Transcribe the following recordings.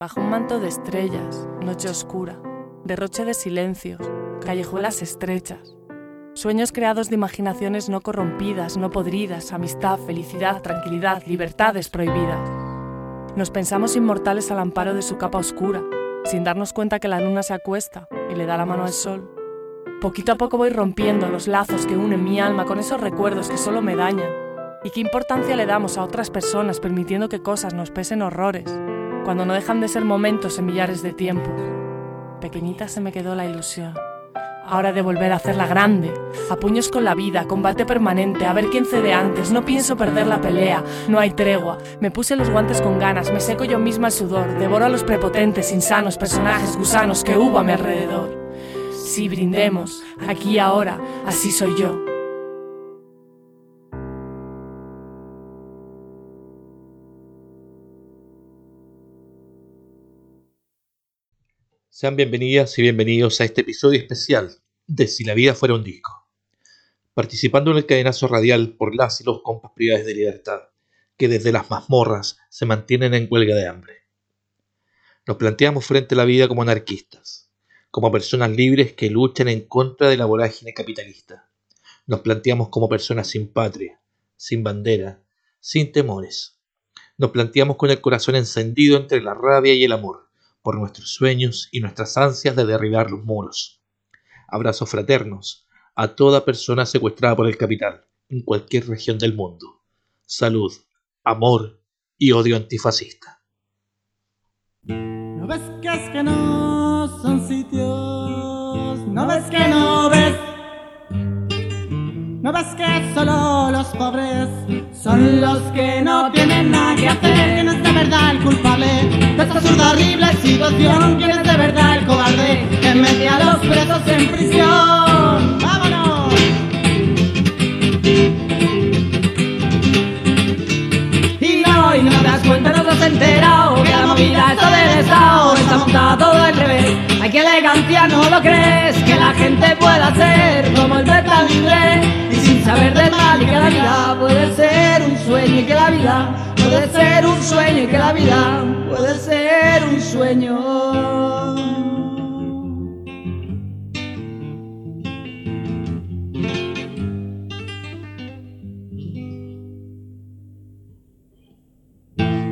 Bajo un manto de estrellas, noche oscura, derroche de silencios, callejuelas estrechas, sueños creados de imaginaciones no corrompidas, no podridas, amistad, felicidad, tranquilidad, libertades prohibidas. Nos pensamos inmortales al amparo de su capa oscura, sin darnos cuenta que la luna se acuesta y le da la mano al sol. Poquito a poco voy rompiendo los lazos que unen mi alma con esos recuerdos que solo me dañan. ¿Y qué importancia le damos a otras personas permitiendo que cosas nos pesen horrores, cuando no dejan de ser momentos en millares de tiempos? Pequeñita se me quedó la ilusión. Ahora de volver a hacerla grande, a puños con la vida, combate permanente, a ver quién cede antes, no pienso perder la pelea, no hay tregua. Me puse los guantes con ganas, me seco yo misma el sudor, devoro a los prepotentes, insanos, personajes, gusanos que hubo a mi alrededor. Si brindemos, aquí y ahora, así soy yo. Sean bienvenidas y bienvenidos a este episodio especial de Si la vida fuera un disco, participando en el cadenazo radial por las y los compas privadas de libertad, que desde las mazmorras se mantienen en huelga de hambre. Nos planteamos frente a la vida como anarquistas, como personas libres que luchan en contra de la vorágine capitalista. Nos planteamos como personas sin patria, sin bandera, sin temores. Nos planteamos con el corazón encendido entre la rabia y el amor, por nuestros sueños y nuestras ansias de derribar los muros. Abrazos fraternos a toda persona secuestrada por el capital, en cualquier región del mundo. Salud, amor y odio antifascista. ¿No ves que es que no son sitios? ¿No ves que no ves? ¿No ves que solo los pobres son los que no tienen nada que hacer? ¿Quién es de verdad el culpable de esta absurda, horrible situación? ¿Quién es de verdad el cobarde que mete a los presos en prisión? ¡Vámonos! Y no te das cuenta, no te has enterado que la movida está de desao, está montada todo al revés. Hay que elegancia, no lo crees, que la gente pueda ser como el beta libre, y sin saber de mal, y que la vida puede ser un sueño, y que la vida puede ser un sueño, y que la vida puede ser un sueño.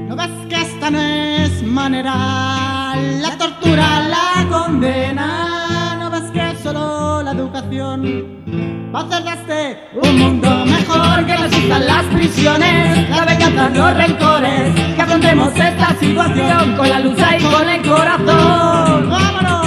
¿No ves que esta no es manera? La tortura, la condena. ¿No ves que solo la educación va a hacer de este un mundo mejor? Que no existan las prisiones, la venganza, los rencores, que afrontemos esta situación con la lucha y con el corazón. ¡Vámonos!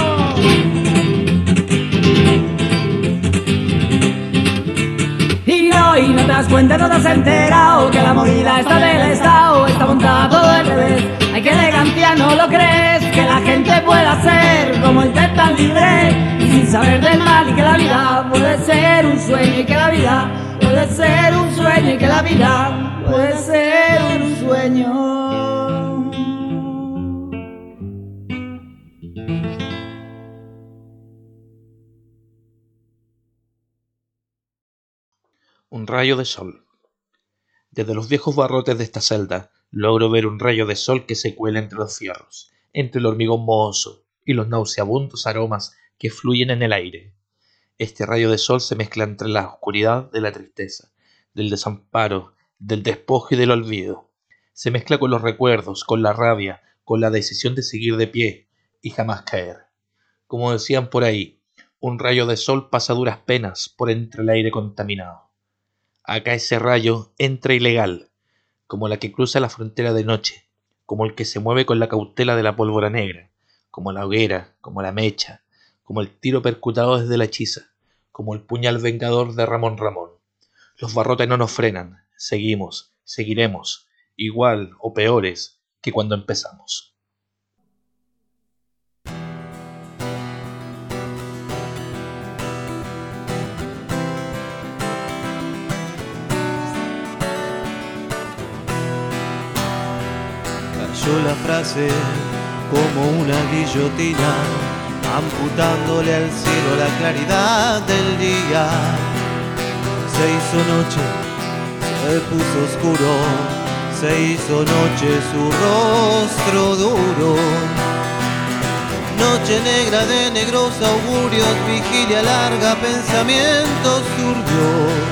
Y no te das cuenta, no te has enterado que la movida está del Estado, está montada todo al revés. Hay que elegancia, no lo crees, que la gente pueda ser como el ser tan libre, sin saber del mal, y que la vida puede ser un sueño, y que la vida puede ser un sueño, y que la vida puede ser un sueño. Un rayo de sol. Desde los viejos barrotes de esta celda logro ver un rayo de sol que se cuela entre los fierros, entre el hormigón mohoso y los nauseabundos aromas que fluyen en el aire. Este rayo de sol se mezcla entre la oscuridad de la tristeza, del desamparo, del despojo y del olvido. Se mezcla con los recuerdos, con la rabia, con la decisión de seguir de pie y jamás caer. Como decían por ahí, un rayo de sol pasa a duras penas por entre el aire contaminado. Acá ese rayo entra ilegal, como la que cruza la frontera de noche, como el que se mueve con la cautela de la pólvora negra, como la hoguera, como la mecha, como el tiro percutado desde la hechiza, como el puñal vengador de Ramón Ramón. Los barrotes no nos frenan, seguimos, seguiremos, igual o peores que cuando empezamos. Cayó la frase como una guillotina, amputándole al cielo la claridad del día. Se hizo noche, se puso oscuro, se hizo noche su rostro duro. Noche negra de negros augurios, vigilia larga, pensamientos turbios.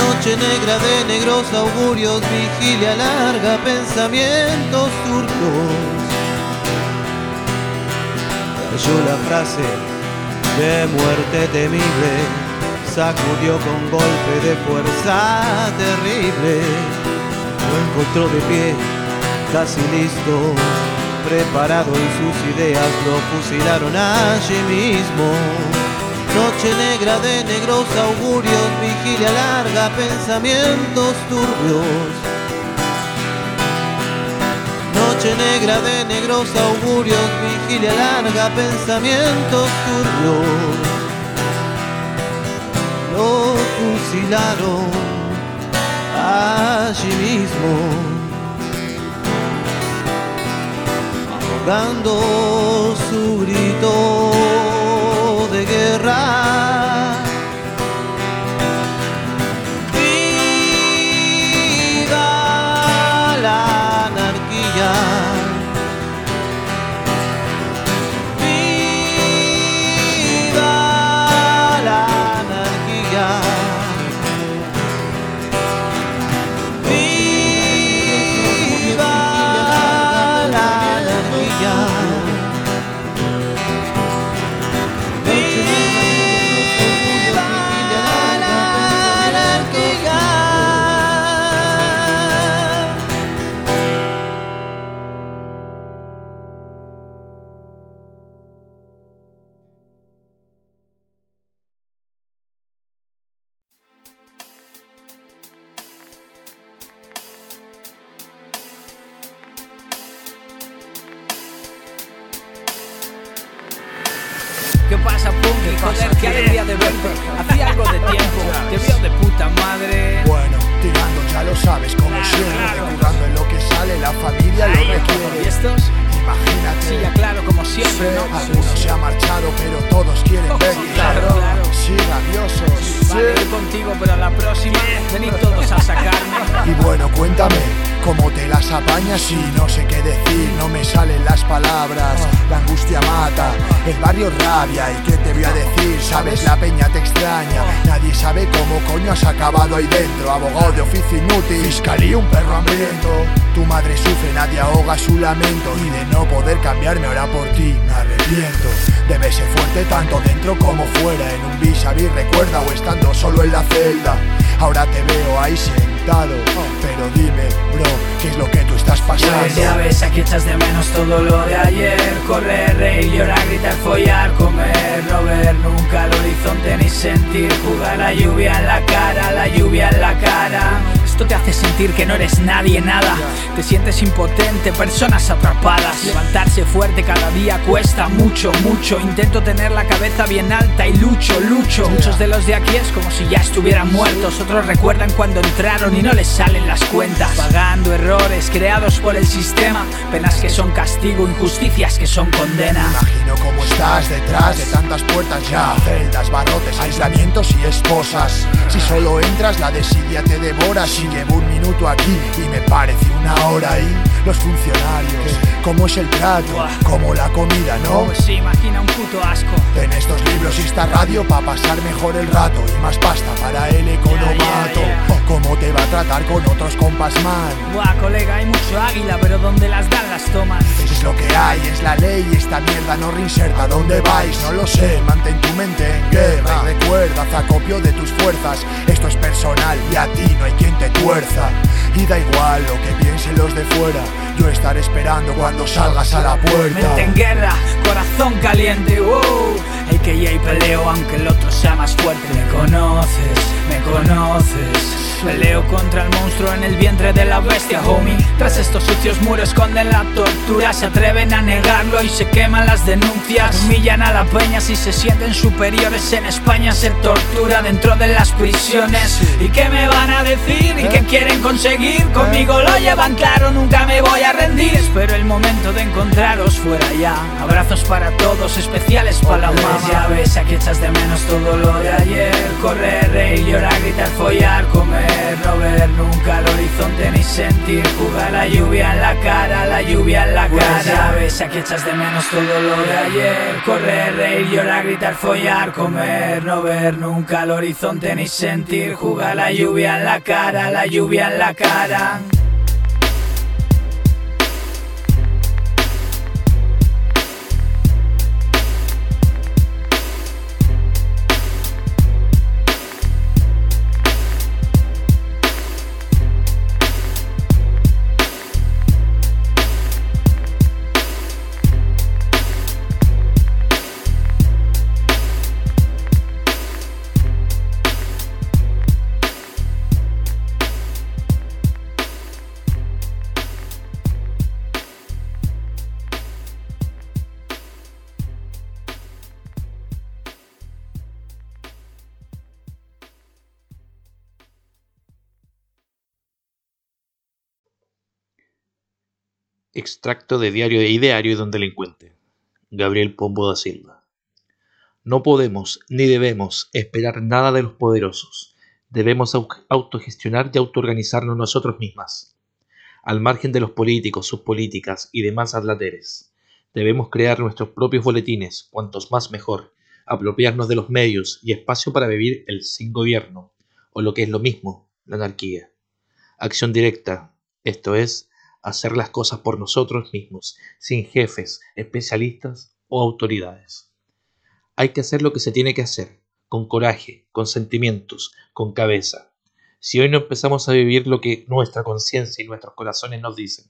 Noche negra de negros augurios, vigilia larga, pensamientos turbios. Cayó la frase de muerte temible, sacudió con golpe de fuerza terrible. Lo encontró de pie, casi listo, preparado en sus ideas, lo fusilaron allí mismo. Noche negra de negros augurios, vigilia larga, pensamientos turbios. Noche negra de negros augurios, vigilia larga, pensamientos turbios. Lo fusilaron allí mismo, ahogando su grito de guerra. ¡Viva la anarquía! ¿Y qué te voy a decir? ¿Sabes? La peña te extraña. Nadie sabe cómo coño has acabado ahí dentro. Abogado de oficio inútil, fiscalía, un perro hambriento. Tu madre sufre, nadie ahoga su lamento. Y de no poder cambiarme ahora por ti me arrepiento. Debes ser fuerte tanto dentro como fuera. En un vis-a-vis, recuerda, o estando solo en la celda. Ahora te veo ahí sentado, pero dime, bro, ¿qué es lo que tú estás pasando? Pues ya ves, aquí echas de menos todo lo de ayer. Correr, reír, llorar, gritar, follar, comer, no ver nunca el horizonte ni sentir. Jugar la lluvia en la cara, la lluvia en la cara. Esto te hace sentir que no eres nadie, nada. Te sientes impotente, personas atrapadas. Levantarse fuerte cada día cuesta mucho, mucho. Intento tener la cabeza bien alta y lucho. Muchos de los de aquí es como si ya estuvieran muertos. Otros recuerdan cuando entraron y no les salen las cuentas. Pagando errores creados por el sistema. Penas que son castigo, injusticias que son condena. Imagino cómo estás detrás de tantas puertas ya. Celdas, barrotes, aislamientos y esposas. Si solo entras la desidia te devora. Si llevo un minuto aquí y me parece una hora ahí. Los funcionarios, cómo es el trato, cómo la comida, ¿no? Pues sí, imagina un puto asco. En estos libros y esta radio pa' pasar mejor el rato. Y más pasta para el economato. ¿Cómo te va a tratar con otros compas, man? Buah, colega, hay mucho águila, pero donde las dan las toman. Es lo que hay, es la ley, esta mierda no reinserta. ¿Dónde vais? No lo sé, mantén tu mente en guerra. Y recuerda, haz acopio de tus fuerzas. Esto es personal y a ti no hay quien te tuerza. Y da igual lo que piensen los de fuera, yo estaré esperando cuando salgas a la puerta. Mente en guerra, corazón caliente, el que ya hay peleo aunque el otro sea más fuerte. Me conoces, peleo contra el monstruo en el vientre de la bestia, homie. Tras estos sucios muros esconden la tortura, se atreven a negarlo y se queman las denuncias. Humillan a la peña si se sienten superiores. En España se tortura dentro de las prisiones. ¿Y qué me van a decir? ¿Y qué quieren conseguir? Conmigo lo llevan claro, nunca me voy a rendir. Espero el momento de encontraros fuera ya. Abrazos para todos, especiales para la mamá. Ya ves, aquí echas de menos todo lo de ayer. Correr, reír, llorar, gritar, follar, comer, no ver nunca el horizonte ni sentir. Jugar la lluvia en la cara, la lluvia en la cara. Ya ves, aquí echas de menos todo lo de ayer. Correr, reír, llorar, gritar, follar, comer, no ver nunca el horizonte ni sentir. Jugar la lluvia en la cara, la lluvia en la cara. Extracto de Diario y Ideario de un Delincuente. Gabriel Pombo da Silva. No podemos ni debemos esperar nada de los poderosos. Debemos autogestionar y autoorganizarnos nosotros mismas. Al margen de los políticos, sus políticas y demás adláteres. Debemos crear nuestros propios boletines, cuantos más mejor. Apropiarnos de los medios y espacio para vivir el sin gobierno, o lo que es lo mismo, la anarquía. Acción directa, esto es, hacer las cosas por nosotros mismos, sin jefes, especialistas o autoridades. Hay que hacer lo que se tiene que hacer, con coraje, con sentimientos, con cabeza. Si hoy no empezamos a vivir lo que nuestra conciencia y nuestros corazones nos dicen,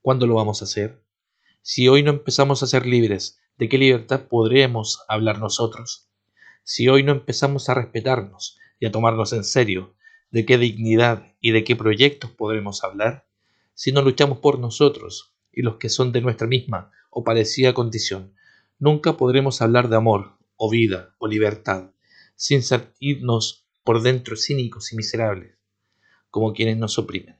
¿cuándo lo vamos a hacer? Si hoy no empezamos a ser libres, ¿de qué libertad podremos hablar nosotros? Si hoy no empezamos a respetarnos y a tomarnos en serio, ¿de qué dignidad y de qué proyectos podremos hablar? Si no luchamos por nosotros y los que son de nuestra misma o parecida condición, nunca podremos hablar de amor o vida o libertad, sin sentirnos por dentro cínicos y miserables, como quienes nos oprimen.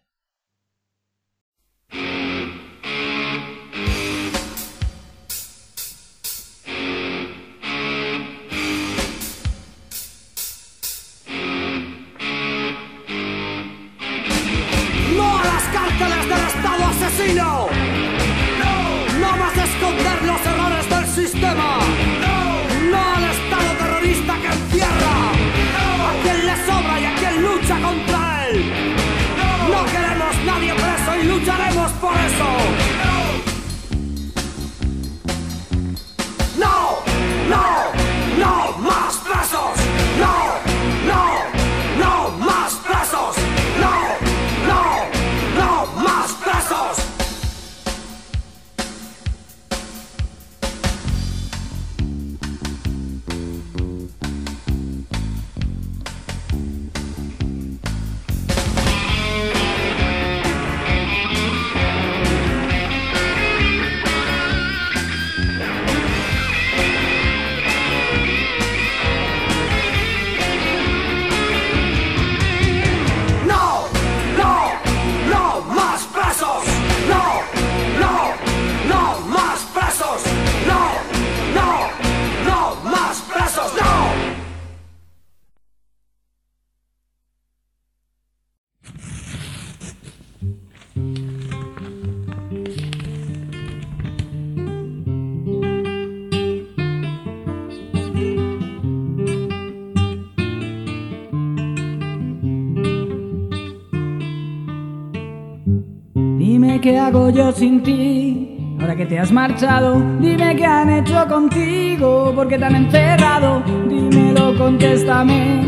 ¿Qué hago yo sin ti? Ahora que te has marchado, dime qué han hecho contigo, ¿por qué te han encerrado? Dímelo, contéstame.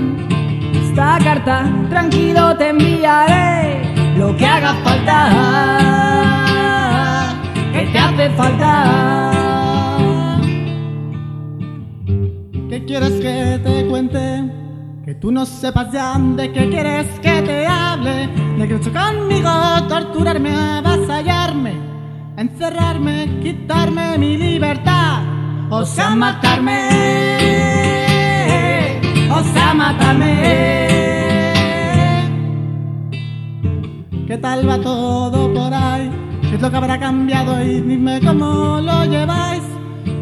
Esta carta, tranquilo, te enviaré lo que haga falta, que te hace falta. ¿Qué quieres que te cuente? Que tú no sepas ya de qué quieres que te hable. De que conmigo torturarme vas a encerrarme, quitarme mi libertad, o sea matarme, o sea matarme. ¿Qué tal va todo por ahí? ¿Qué es lo que habrá cambiado? Y dime cómo lo lleváis.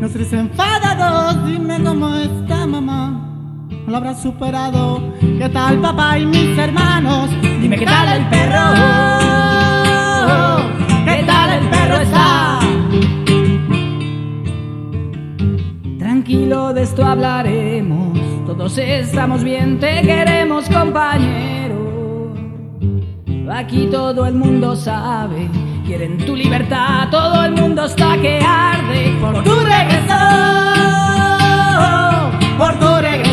No seréis enfadados, dime cómo está mamá, no lo habrás superado. ¿Qué tal papá y mis hermanos? Dime qué tal el perro, qué tal el perro está. Tranquilo, de esto hablaremos, todos estamos bien, te queremos compañero. Aquí todo el mundo sabe, quieren tu libertad, todo el mundo está que arde por tu regreso, por tu regreso.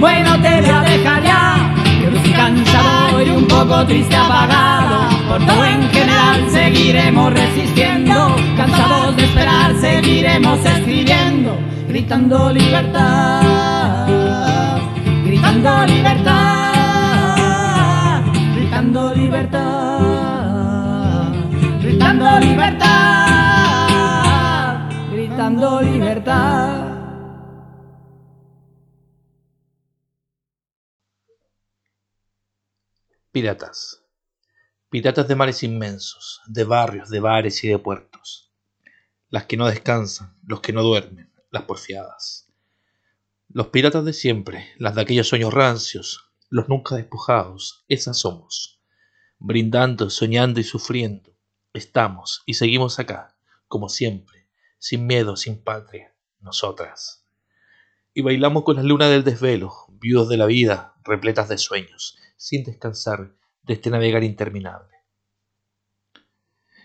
Bueno, te voy a dejar ya, yo estoy cansado y un poco triste, apagado. Por todo en general seguiremos resistiendo, cansados de esperar seguiremos escribiendo, gritando libertad, gritando libertad, gritando libertad, gritando libertad, gritando libertad. Piratas. Piratas de mares inmensos, de barrios, de bares y de puertos. Las que no descansan, los que no duermen, las porfiadas. Los piratas de siempre, las de aquellos sueños rancios, los nunca despojados, esas somos. Brindando, soñando y sufriendo, estamos y seguimos acá, como siempre, sin miedo, sin patria, nosotras. Y bailamos con las lunas del desvelo, viudos de la vida, repletas de sueños, sin descansar de este navegar interminable.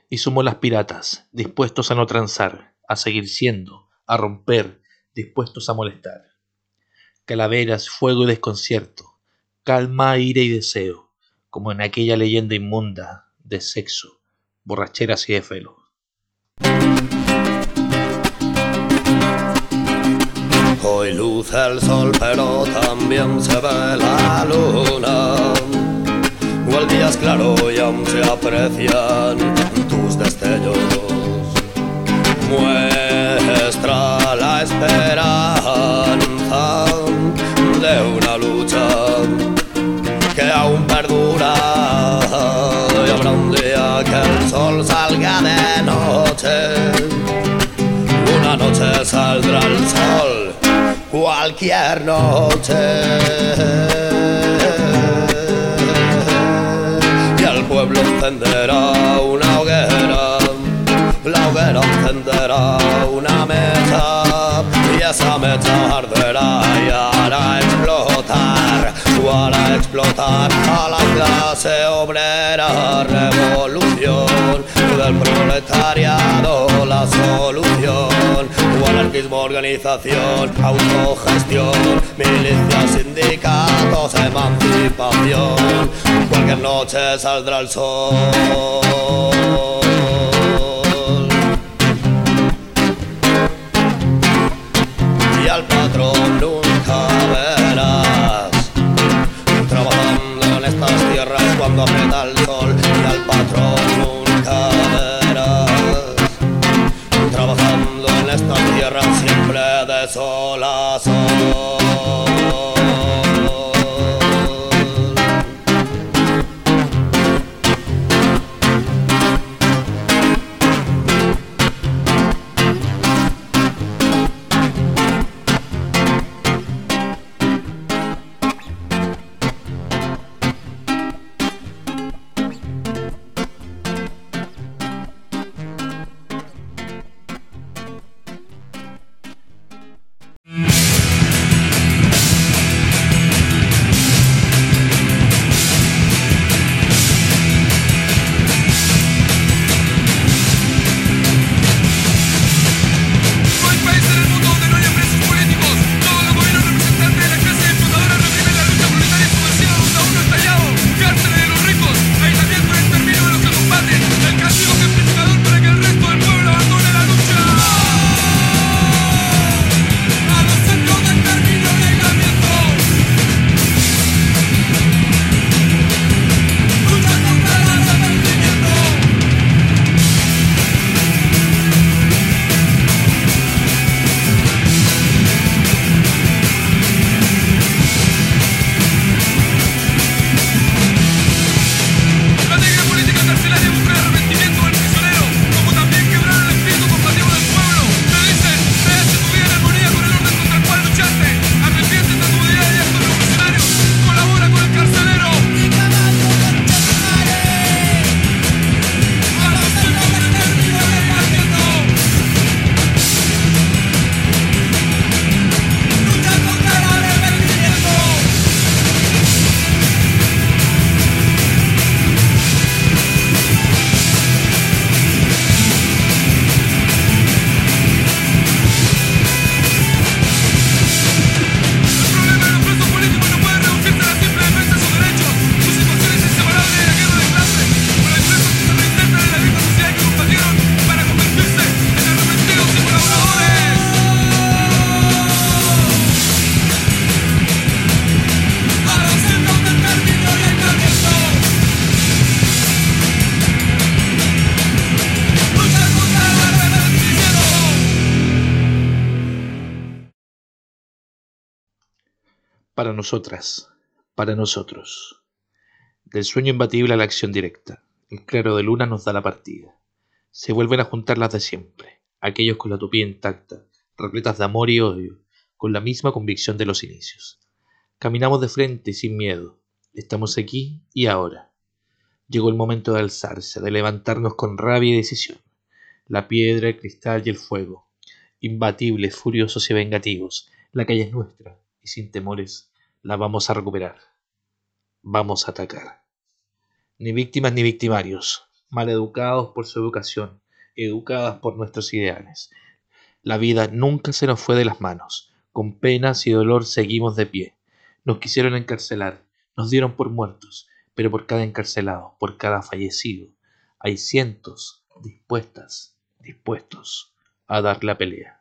Y somos las piratas, dispuestos a no transar, a seguir siendo, a romper, dispuestos a molestar. Calaveras, fuego y desconcierto, calma, ira y deseo, como en aquella leyenda inmunda de sexo, borracheras y de felos. Hoy luce el sol, pero también se ve la luna. O el día es claro y aún se aprecian tus destellos. Muestra la esperanza de una lucha que aún perdura, y habrá un día que el sol salga de noche. Una noche saldrá el sol, cualquier noche, y el pueblo encenderá una hoguera. La hoguera encenderá una mecha, y esa mecha arderá y hará explotar, o hará explotar a la clase obrera. Revolución del proletariado, la solución, o anarquismo, organización, autogestión, milicias, sindicatos, emancipación. Cualquier noche saldrá el sol. Al patrón nunca verás trabajando en estas tierras cuando aprieta el sol. Y al patrón nunca verás trabajando en estas tierras siempre de sol a para nosotras, para nosotros. Del sueño imbatible a la acción directa, el claro de luna nos da la partida. Se vuelven a juntar las de siempre, aquellos con la utopía intacta, repletas de amor y odio, con la misma convicción de los inicios. Caminamos de frente sin miedo, estamos aquí y ahora. Llegó el momento de alzarse, de levantarnos con rabia y decisión. La piedra, el cristal y el fuego, imbatibles, furiosos y vengativos, la calle es nuestra y sin temores la vamos a recuperar. Vamos a atacar. Ni víctimas ni victimarios, maleducados por su educación, educadas por nuestros ideales. La vida nunca se nos fue de las manos. Con penas y dolor seguimos de pie. Nos quisieron encarcelar, nos dieron por muertos, pero por cada encarcelado, por cada fallecido, hay cientos dispuestas, dispuestos a dar la pelea.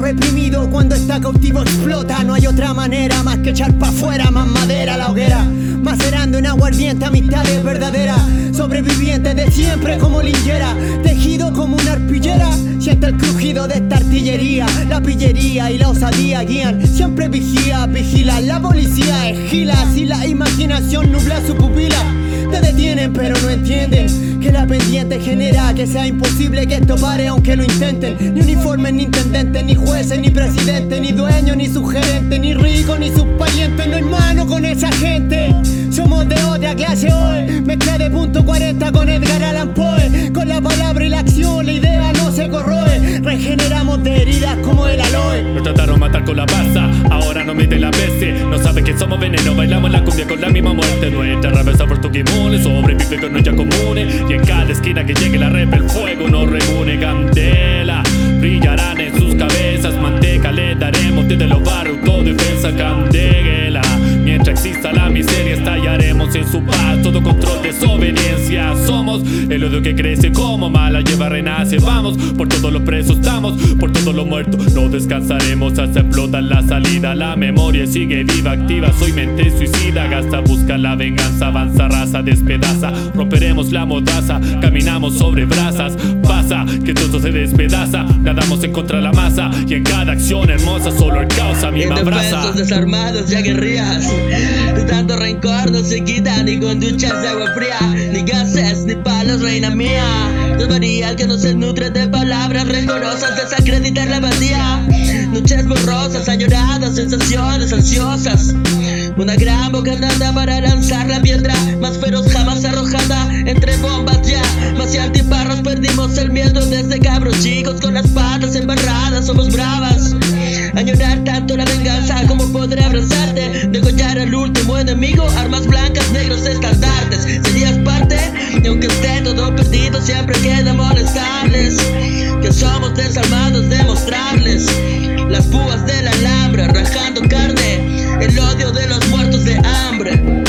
Reprimido cuando está cautivo explota. No hay otra manera más que echar pa' afuera. Más madera a la hoguera, macerando en aguardiente amistades verdaderas. Sobrevivientes de siempre como linchera, tejido como una arpillera. Siente el crujido de esta artillería. La pillería y la osadía guían. Siempre vigila, la policía esgila. Si la imaginación nubla su pupila, te detienen pero no entienden que la pendiente genera que sea imposible que esto pare aunque lo intenten. Ni uniformes, ni intendentes, ni jueces, ni presidentes, ni dueños, ni su gerente, ni ricos, ni sus parientes. No hay mano con esa gente. Somos de otra clase hoy. Mezcla de punto 40 con Edgar Allan Poe. Con la palabra y la acción la idea no se corroe. Regeneramos de heridas como el aloe. Nos trataron de matar con la pasa, ahora nos meten la peste. No saben que somos veneno, bailamos la cumbia con la misma muerte. Nuestra reversa por tu kimune, sobrevive con nuestra comune. Y en cada esquina que llegue la rep el fuego nos reúne. Candela, brillarán en sus cabezas. Manteca le daremos desde los barrios autodefensa. Candela, mientras exista la miseria estallaremos en su paz, todo control, desobediencia. Somos el odio que crece como mala lleva renace. Vamos, por todos los presos estamos, por todos los muertos no descansaremos hasta explotar la salida. La memoria sigue viva, activa, soy mente suicida. Gasta, busca la venganza, avanza, raza, despedaza. Romperemos la mordaza, caminamos sobre brasas. Pasa, que todo se despedaza, nadamos en contra la masa. Y en cada acción hermosa solo el caos a mí me abraza. Desarmados ya guerrillas, de tanto rencor no se quita ni con duchas de agua fría, ni gases, ni palos, reina mía. Debería que no se nutre de palabras rencorosas, desacreditar la batía. Noches borrosas, añoradas, sensaciones ansiosas. Una gran bocanada para lanzar la piedra más feroz jamás arrojada. Entre bombas ya, más y antiparros perdimos el miedo desde cabros chicos. Con las patas embarradas somos bravas. Añorar tanto la venganza como poder abrazarte. Degollar al último enemigo, armas blancas, negros estandartes. Serías parte, y aunque esté todo perdido siempre queda molestarles. Que somos desarmados, demostrarles las púas de la Alhambra, rajando carne, el odio de los muertos de hambre.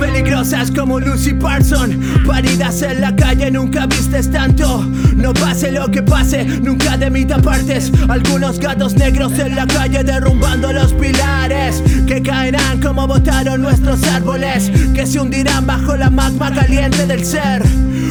Peligrosas como Lucy Parson, paridas en la calle, nunca vistes tanto. No pase lo que pase, nunca de mí te apartes. Algunos gatos negros en la calle derrumbando los pilares, que caerán como botaron nuestros árboles, que se hundirán bajo la magma caliente del ser.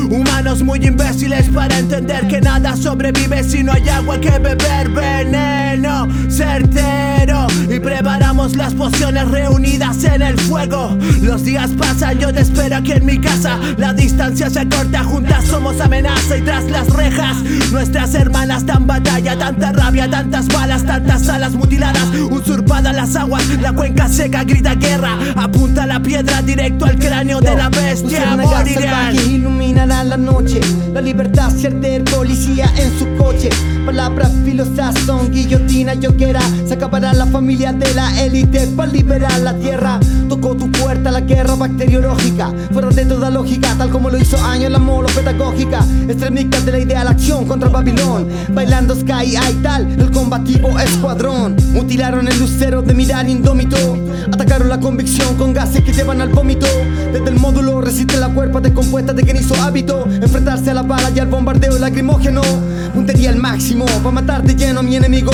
Humanos muy imbéciles para entender que nada sobrevive si no hay agua que beber. Veneno certero, y preparamos las pociones reunidas en el fuego. Los días pasan, yo te espero aquí en mi casa. La distancia se acorta, juntas somos amenaza. Y tras las rejas, nuestras hermanas dan batalla. Tanta rabia, tantas balas, tantas alas mutiladas, usurpadas las aguas. La cuenca seca grita guerra, apunta la piedra directo al cráneo de la bestia. Morirán. iluminará la noche. La libertad, ser del policía en su coche. Palabras filosas son guillotina y hoguera. Se acabará la familia de la élite para liberar la tierra. Tocó tu puerta la guerra bacteriológica, fuera de toda lógica, tal como lo hizo años la molo pedagógica. Extremista de la idea a la acción contra Babilón, bailando Sky High tal el combativo escuadrón. Mutilaron el lucero de mirar indómito, atacaron la convicción con gases que llevan al vómito. Desde el módulo resiste la cuerpa descompuesta de quien hizo hábito enfrentarse a la bala y al bombardeo lacrimógeno. Puntería al máximo pa' matar de lleno a mi enemigo,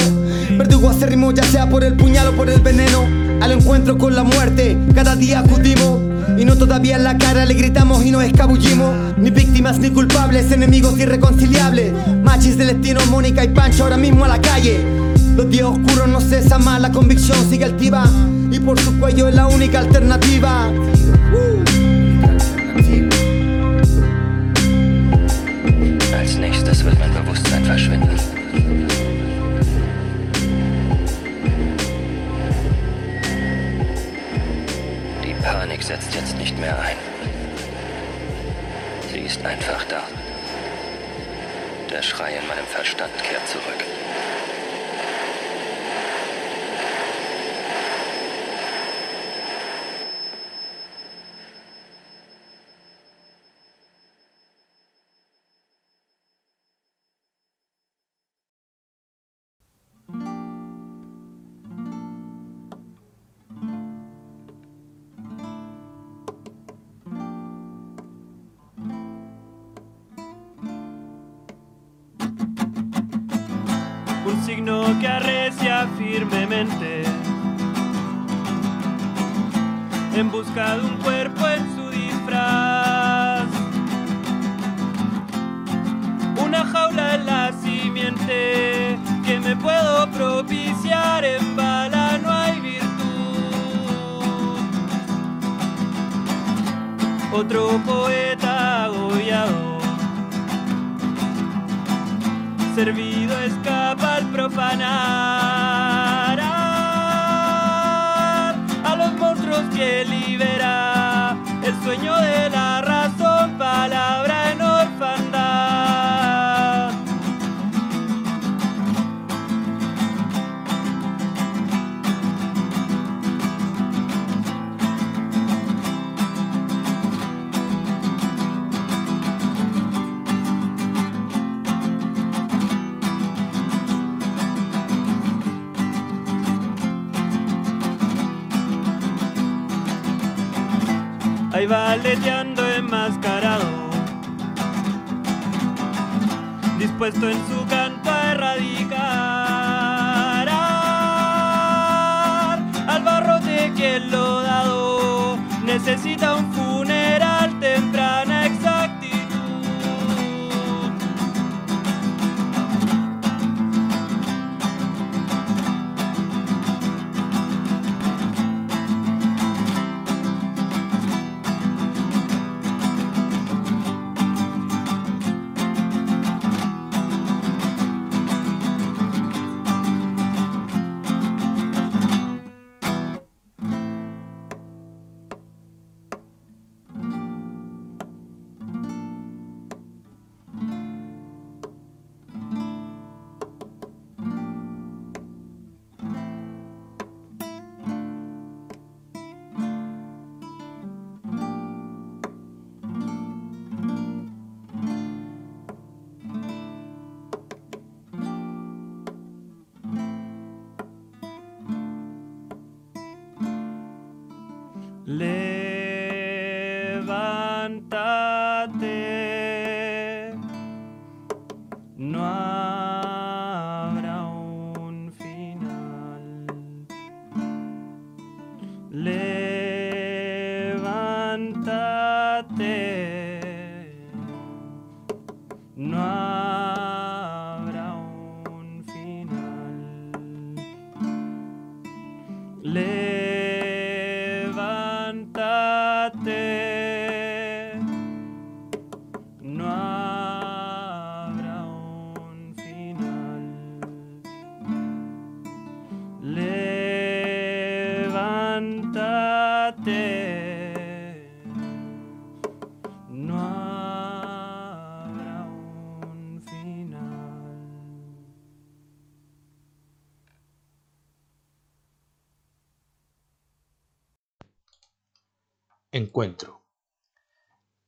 verdugo acérrimo ya sea por el puñal o por el veneno. Al encuentro con la muerte cada día acudimos, y no todavía en la cara le gritamos y nos escabullimos. Ni víctimas ni culpables, enemigos irreconciliables. Machis del destino, Mónica y Pancho ahora mismo a la calle. Los días oscuros no cesan más, la convicción sigue altiva, y por su cuello es la única alternativa. Als nächstes wird mein Bewusstsein verschwinden. Die Panik setzt jetzt nicht mehr ein. Sie ist einfach da. Der Schrei in meinem Verstand kehrt zurück. Un signo que arrecia firmemente en busca de un cuerpo en su disfraz. Una jaula en la simiente que me puedo propiciar, en bala no hay virtud. Otro poeta agobiado, servido escapa al profanar a los monstruos que libera el sueño de la razón, palabra en orfandad. Ahí valeteando enmascarado, dispuesto en su canto a erradicar al barrote quien lo dado necesita un funeral, temprana exactitud. Levántate, no habrá un final. Levántate, no habrá un final. Levántate. Encuentro.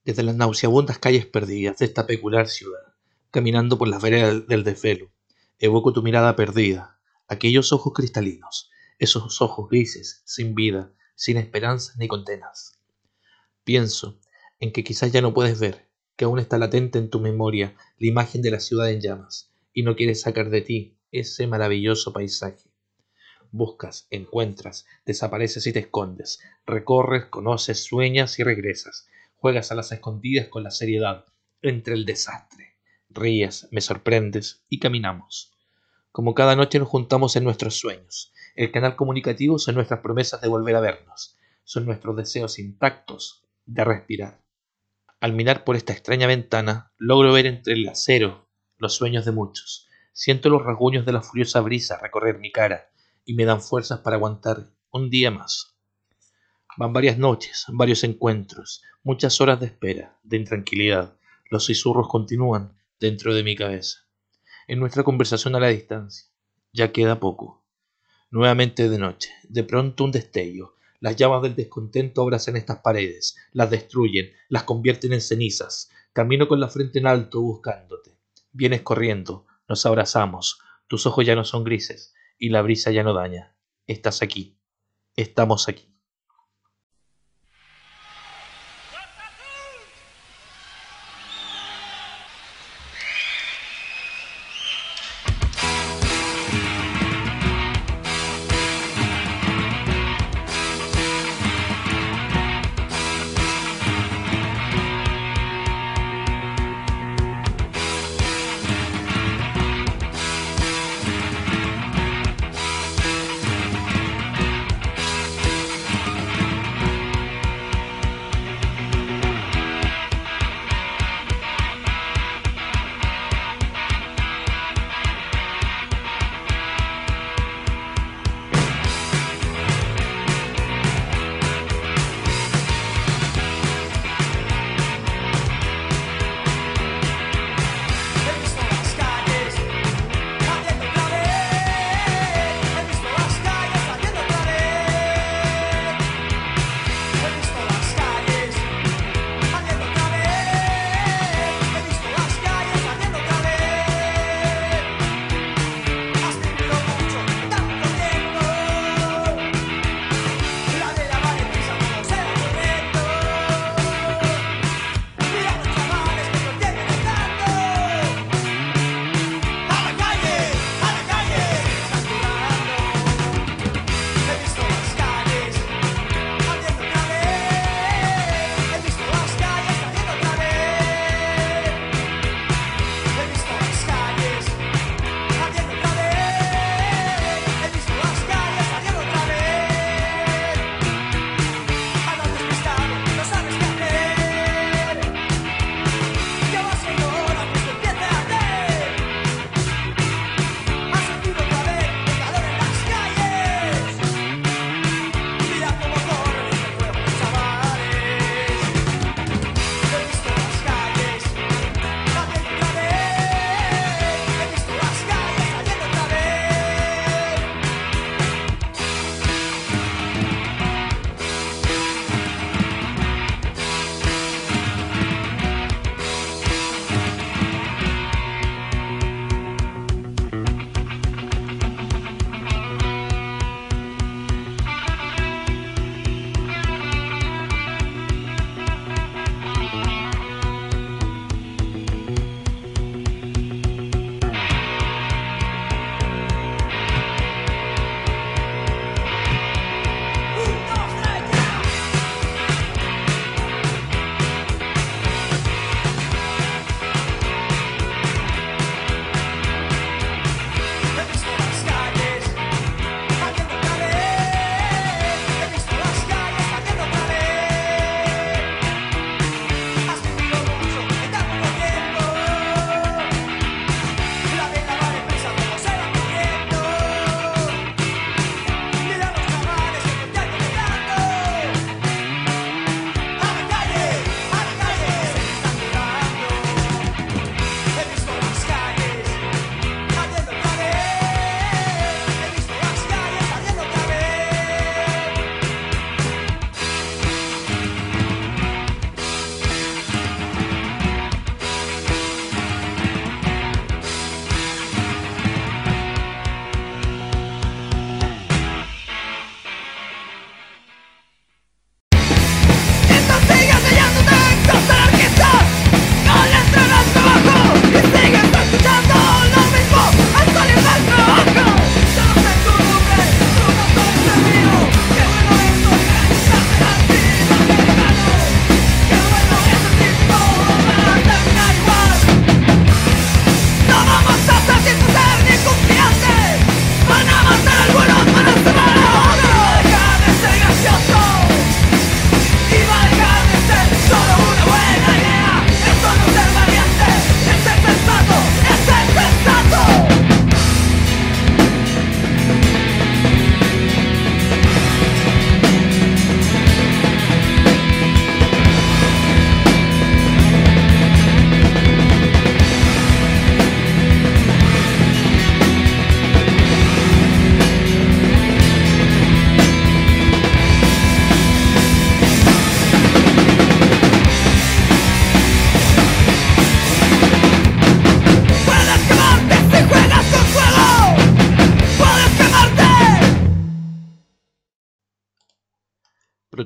Desde las nauseabundas calles perdidas de esta peculiar ciudad, caminando por las veredas del desvelo, evoco tu mirada perdida, aquellos ojos cristalinos, esos ojos grises, sin vida, sin esperanzas ni condenas. Pienso en que quizás ya no puedes ver, que aún está latente en tu memoria la imagen de la ciudad en llamas, y no quieres sacar de ti ese maravilloso paisaje. Buscas, encuentras, desapareces y te escondes, recorres, conoces, sueñas y regresas, juegas a las escondidas con la seriedad, entre el desastre, ríes, me sorprendes y caminamos. Como cada noche nos juntamos en nuestros sueños, el canal comunicativo son nuestras promesas de volver a vernos. Son nuestros deseos intactos de respirar. Al mirar por esta extraña ventana, logro ver entre el acero los sueños de muchos. Siento los rasguños de la furiosa brisa recorrer mi cara y me dan fuerzas para aguantar un día más. Van varias noches, varios encuentros, muchas horas de espera, de intranquilidad. Los susurros continúan dentro de mi cabeza. En nuestra conversación a la distancia, ya queda poco. Nuevamente de noche, de pronto un destello. Las llamas del descontento abrazan estas paredes, las destruyen, las convierten en cenizas. Camino con la frente en alto buscándote. Vienes corriendo, nos abrazamos. Tus ojos ya no son grises y la brisa ya no daña. Estás aquí. Estamos aquí.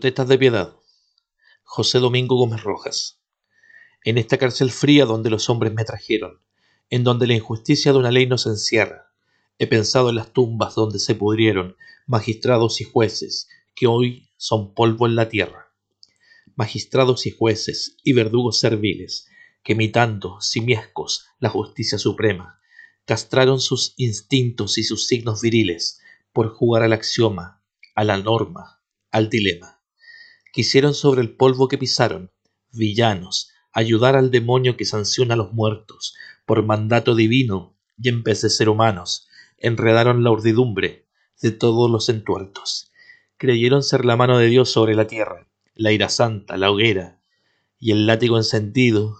Protestas de Piedad, José Domingo Gómez Rojas. En esta cárcel fría donde los hombres me trajeron, en donde la injusticia de una ley nos encierra, he pensado en las tumbas donde se pudrieron magistrados y jueces que hoy son polvo en la tierra. Magistrados y jueces y verdugos serviles que imitando simiescos la justicia suprema, castraron sus instintos y sus signos viriles por jugar al axioma, a la norma, al dilema. Quisieron sobre el polvo que pisaron, villanos, ayudar al demonio que sanciona a los muertos por mandato divino y en vez de ser humanos, enredaron la urdidumbre de todos los entuertos. Creyeron ser la mano de Dios sobre la tierra, la ira santa, la hoguera y el látigo encendido.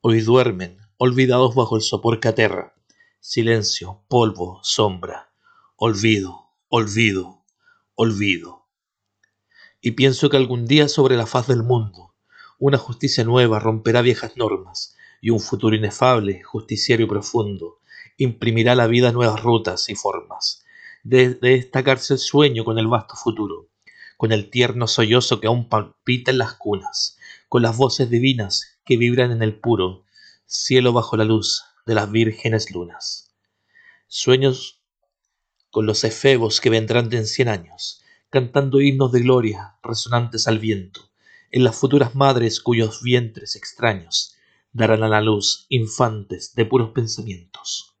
Hoy duermen, olvidados bajo el sopor caterra. Silencio, polvo, sombra, olvido, olvido, olvido. Y pienso que algún día sobre la faz del mundo, una justicia nueva romperá viejas normas, y un futuro inefable, justiciero y profundo, imprimirá a la vida nuevas rutas y formas. Desde esta cárcel sueño con el vasto futuro, con el tierno sollozo que aún palpita en las cunas, con las voces divinas que vibran en el puro cielo bajo la luz de las vírgenes lunas. Sueños con los efebos que vendrán de en 100 años, cantando himnos de gloria resonantes al viento, en las futuras madres cuyos vientres extraños darán a la luz infantes de puros pensamientos.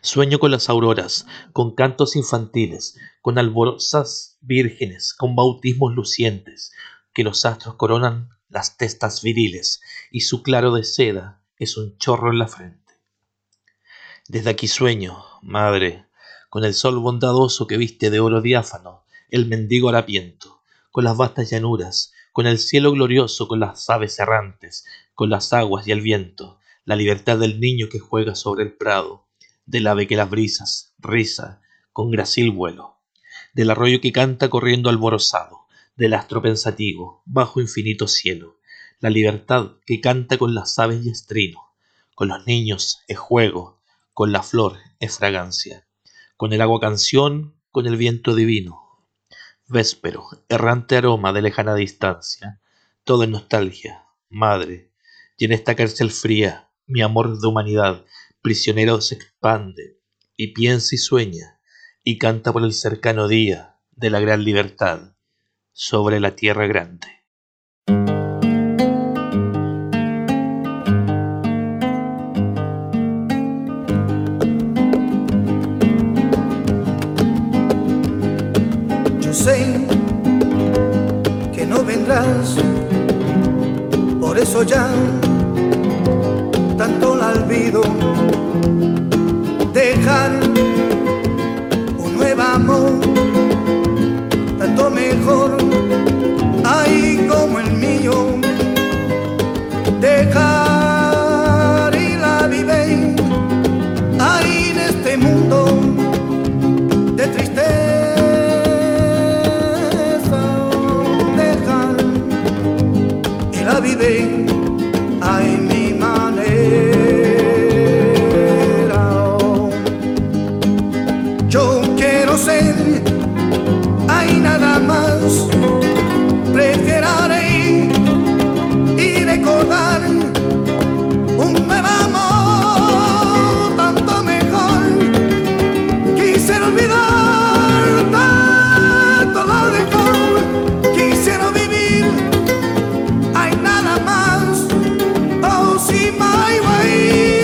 Sueño con las auroras, con cantos infantiles, con alborozas vírgenes, con bautismos lucientes, que los astros coronan las testas viriles y su claro de seda es un chorro en la frente. Desde aquí sueño, madre, con el sol bondadoso que viste de oro diáfano el mendigo harapiento, con las vastas llanuras, con el cielo glorioso, con las aves errantes, con las aguas y el viento, la libertad del niño que juega sobre el prado, del ave que las brisas riza con gracil vuelo, del arroyo que canta corriendo alborozado, del astro pensativo, bajo infinito cielo, la libertad que canta con las aves y estrino, con los niños es juego, con la flor es fragancia, con el agua canción, con el viento divino, véspero, errante aroma de lejana distancia, todo en nostalgia, madre, y en esta cárcel fría, mi amor de humanidad, prisionero se expande, y piensa y sueña, y canta por el cercano día de la gran libertad, sobre la tierra grande. Yo sé que no vendrás, por eso ya tanto la olvido. Dejar un nuevo amor tanto mejor, ahí como el mío. Dejar y la vive ahí en este mundo de tristeza. Dejar y la vive ahí mi manera. Yo quiero ser y nada más, preferiré y recordar un nuevo amor, tanto mejor. Quisiera olvidar, tanto lo dejó. Quisiera vivir, hay nada más, oh si my way.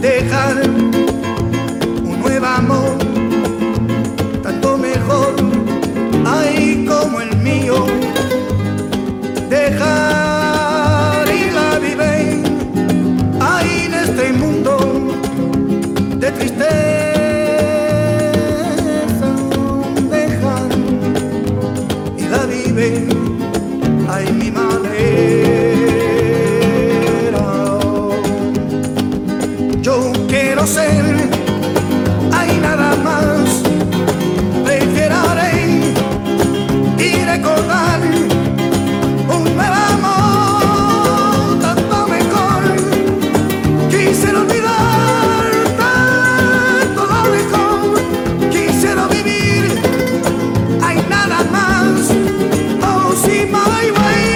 Dejar un nuevo amor quiero ser, hay nada más. Retiraré y recordar un nuevo amor, tanto mejor. Quisiera olvidar tanto dolor, quisiera vivir, hay nada más. Oh, si my way.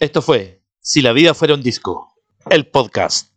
Esto fue Si la vida fuera un disco, el podcast.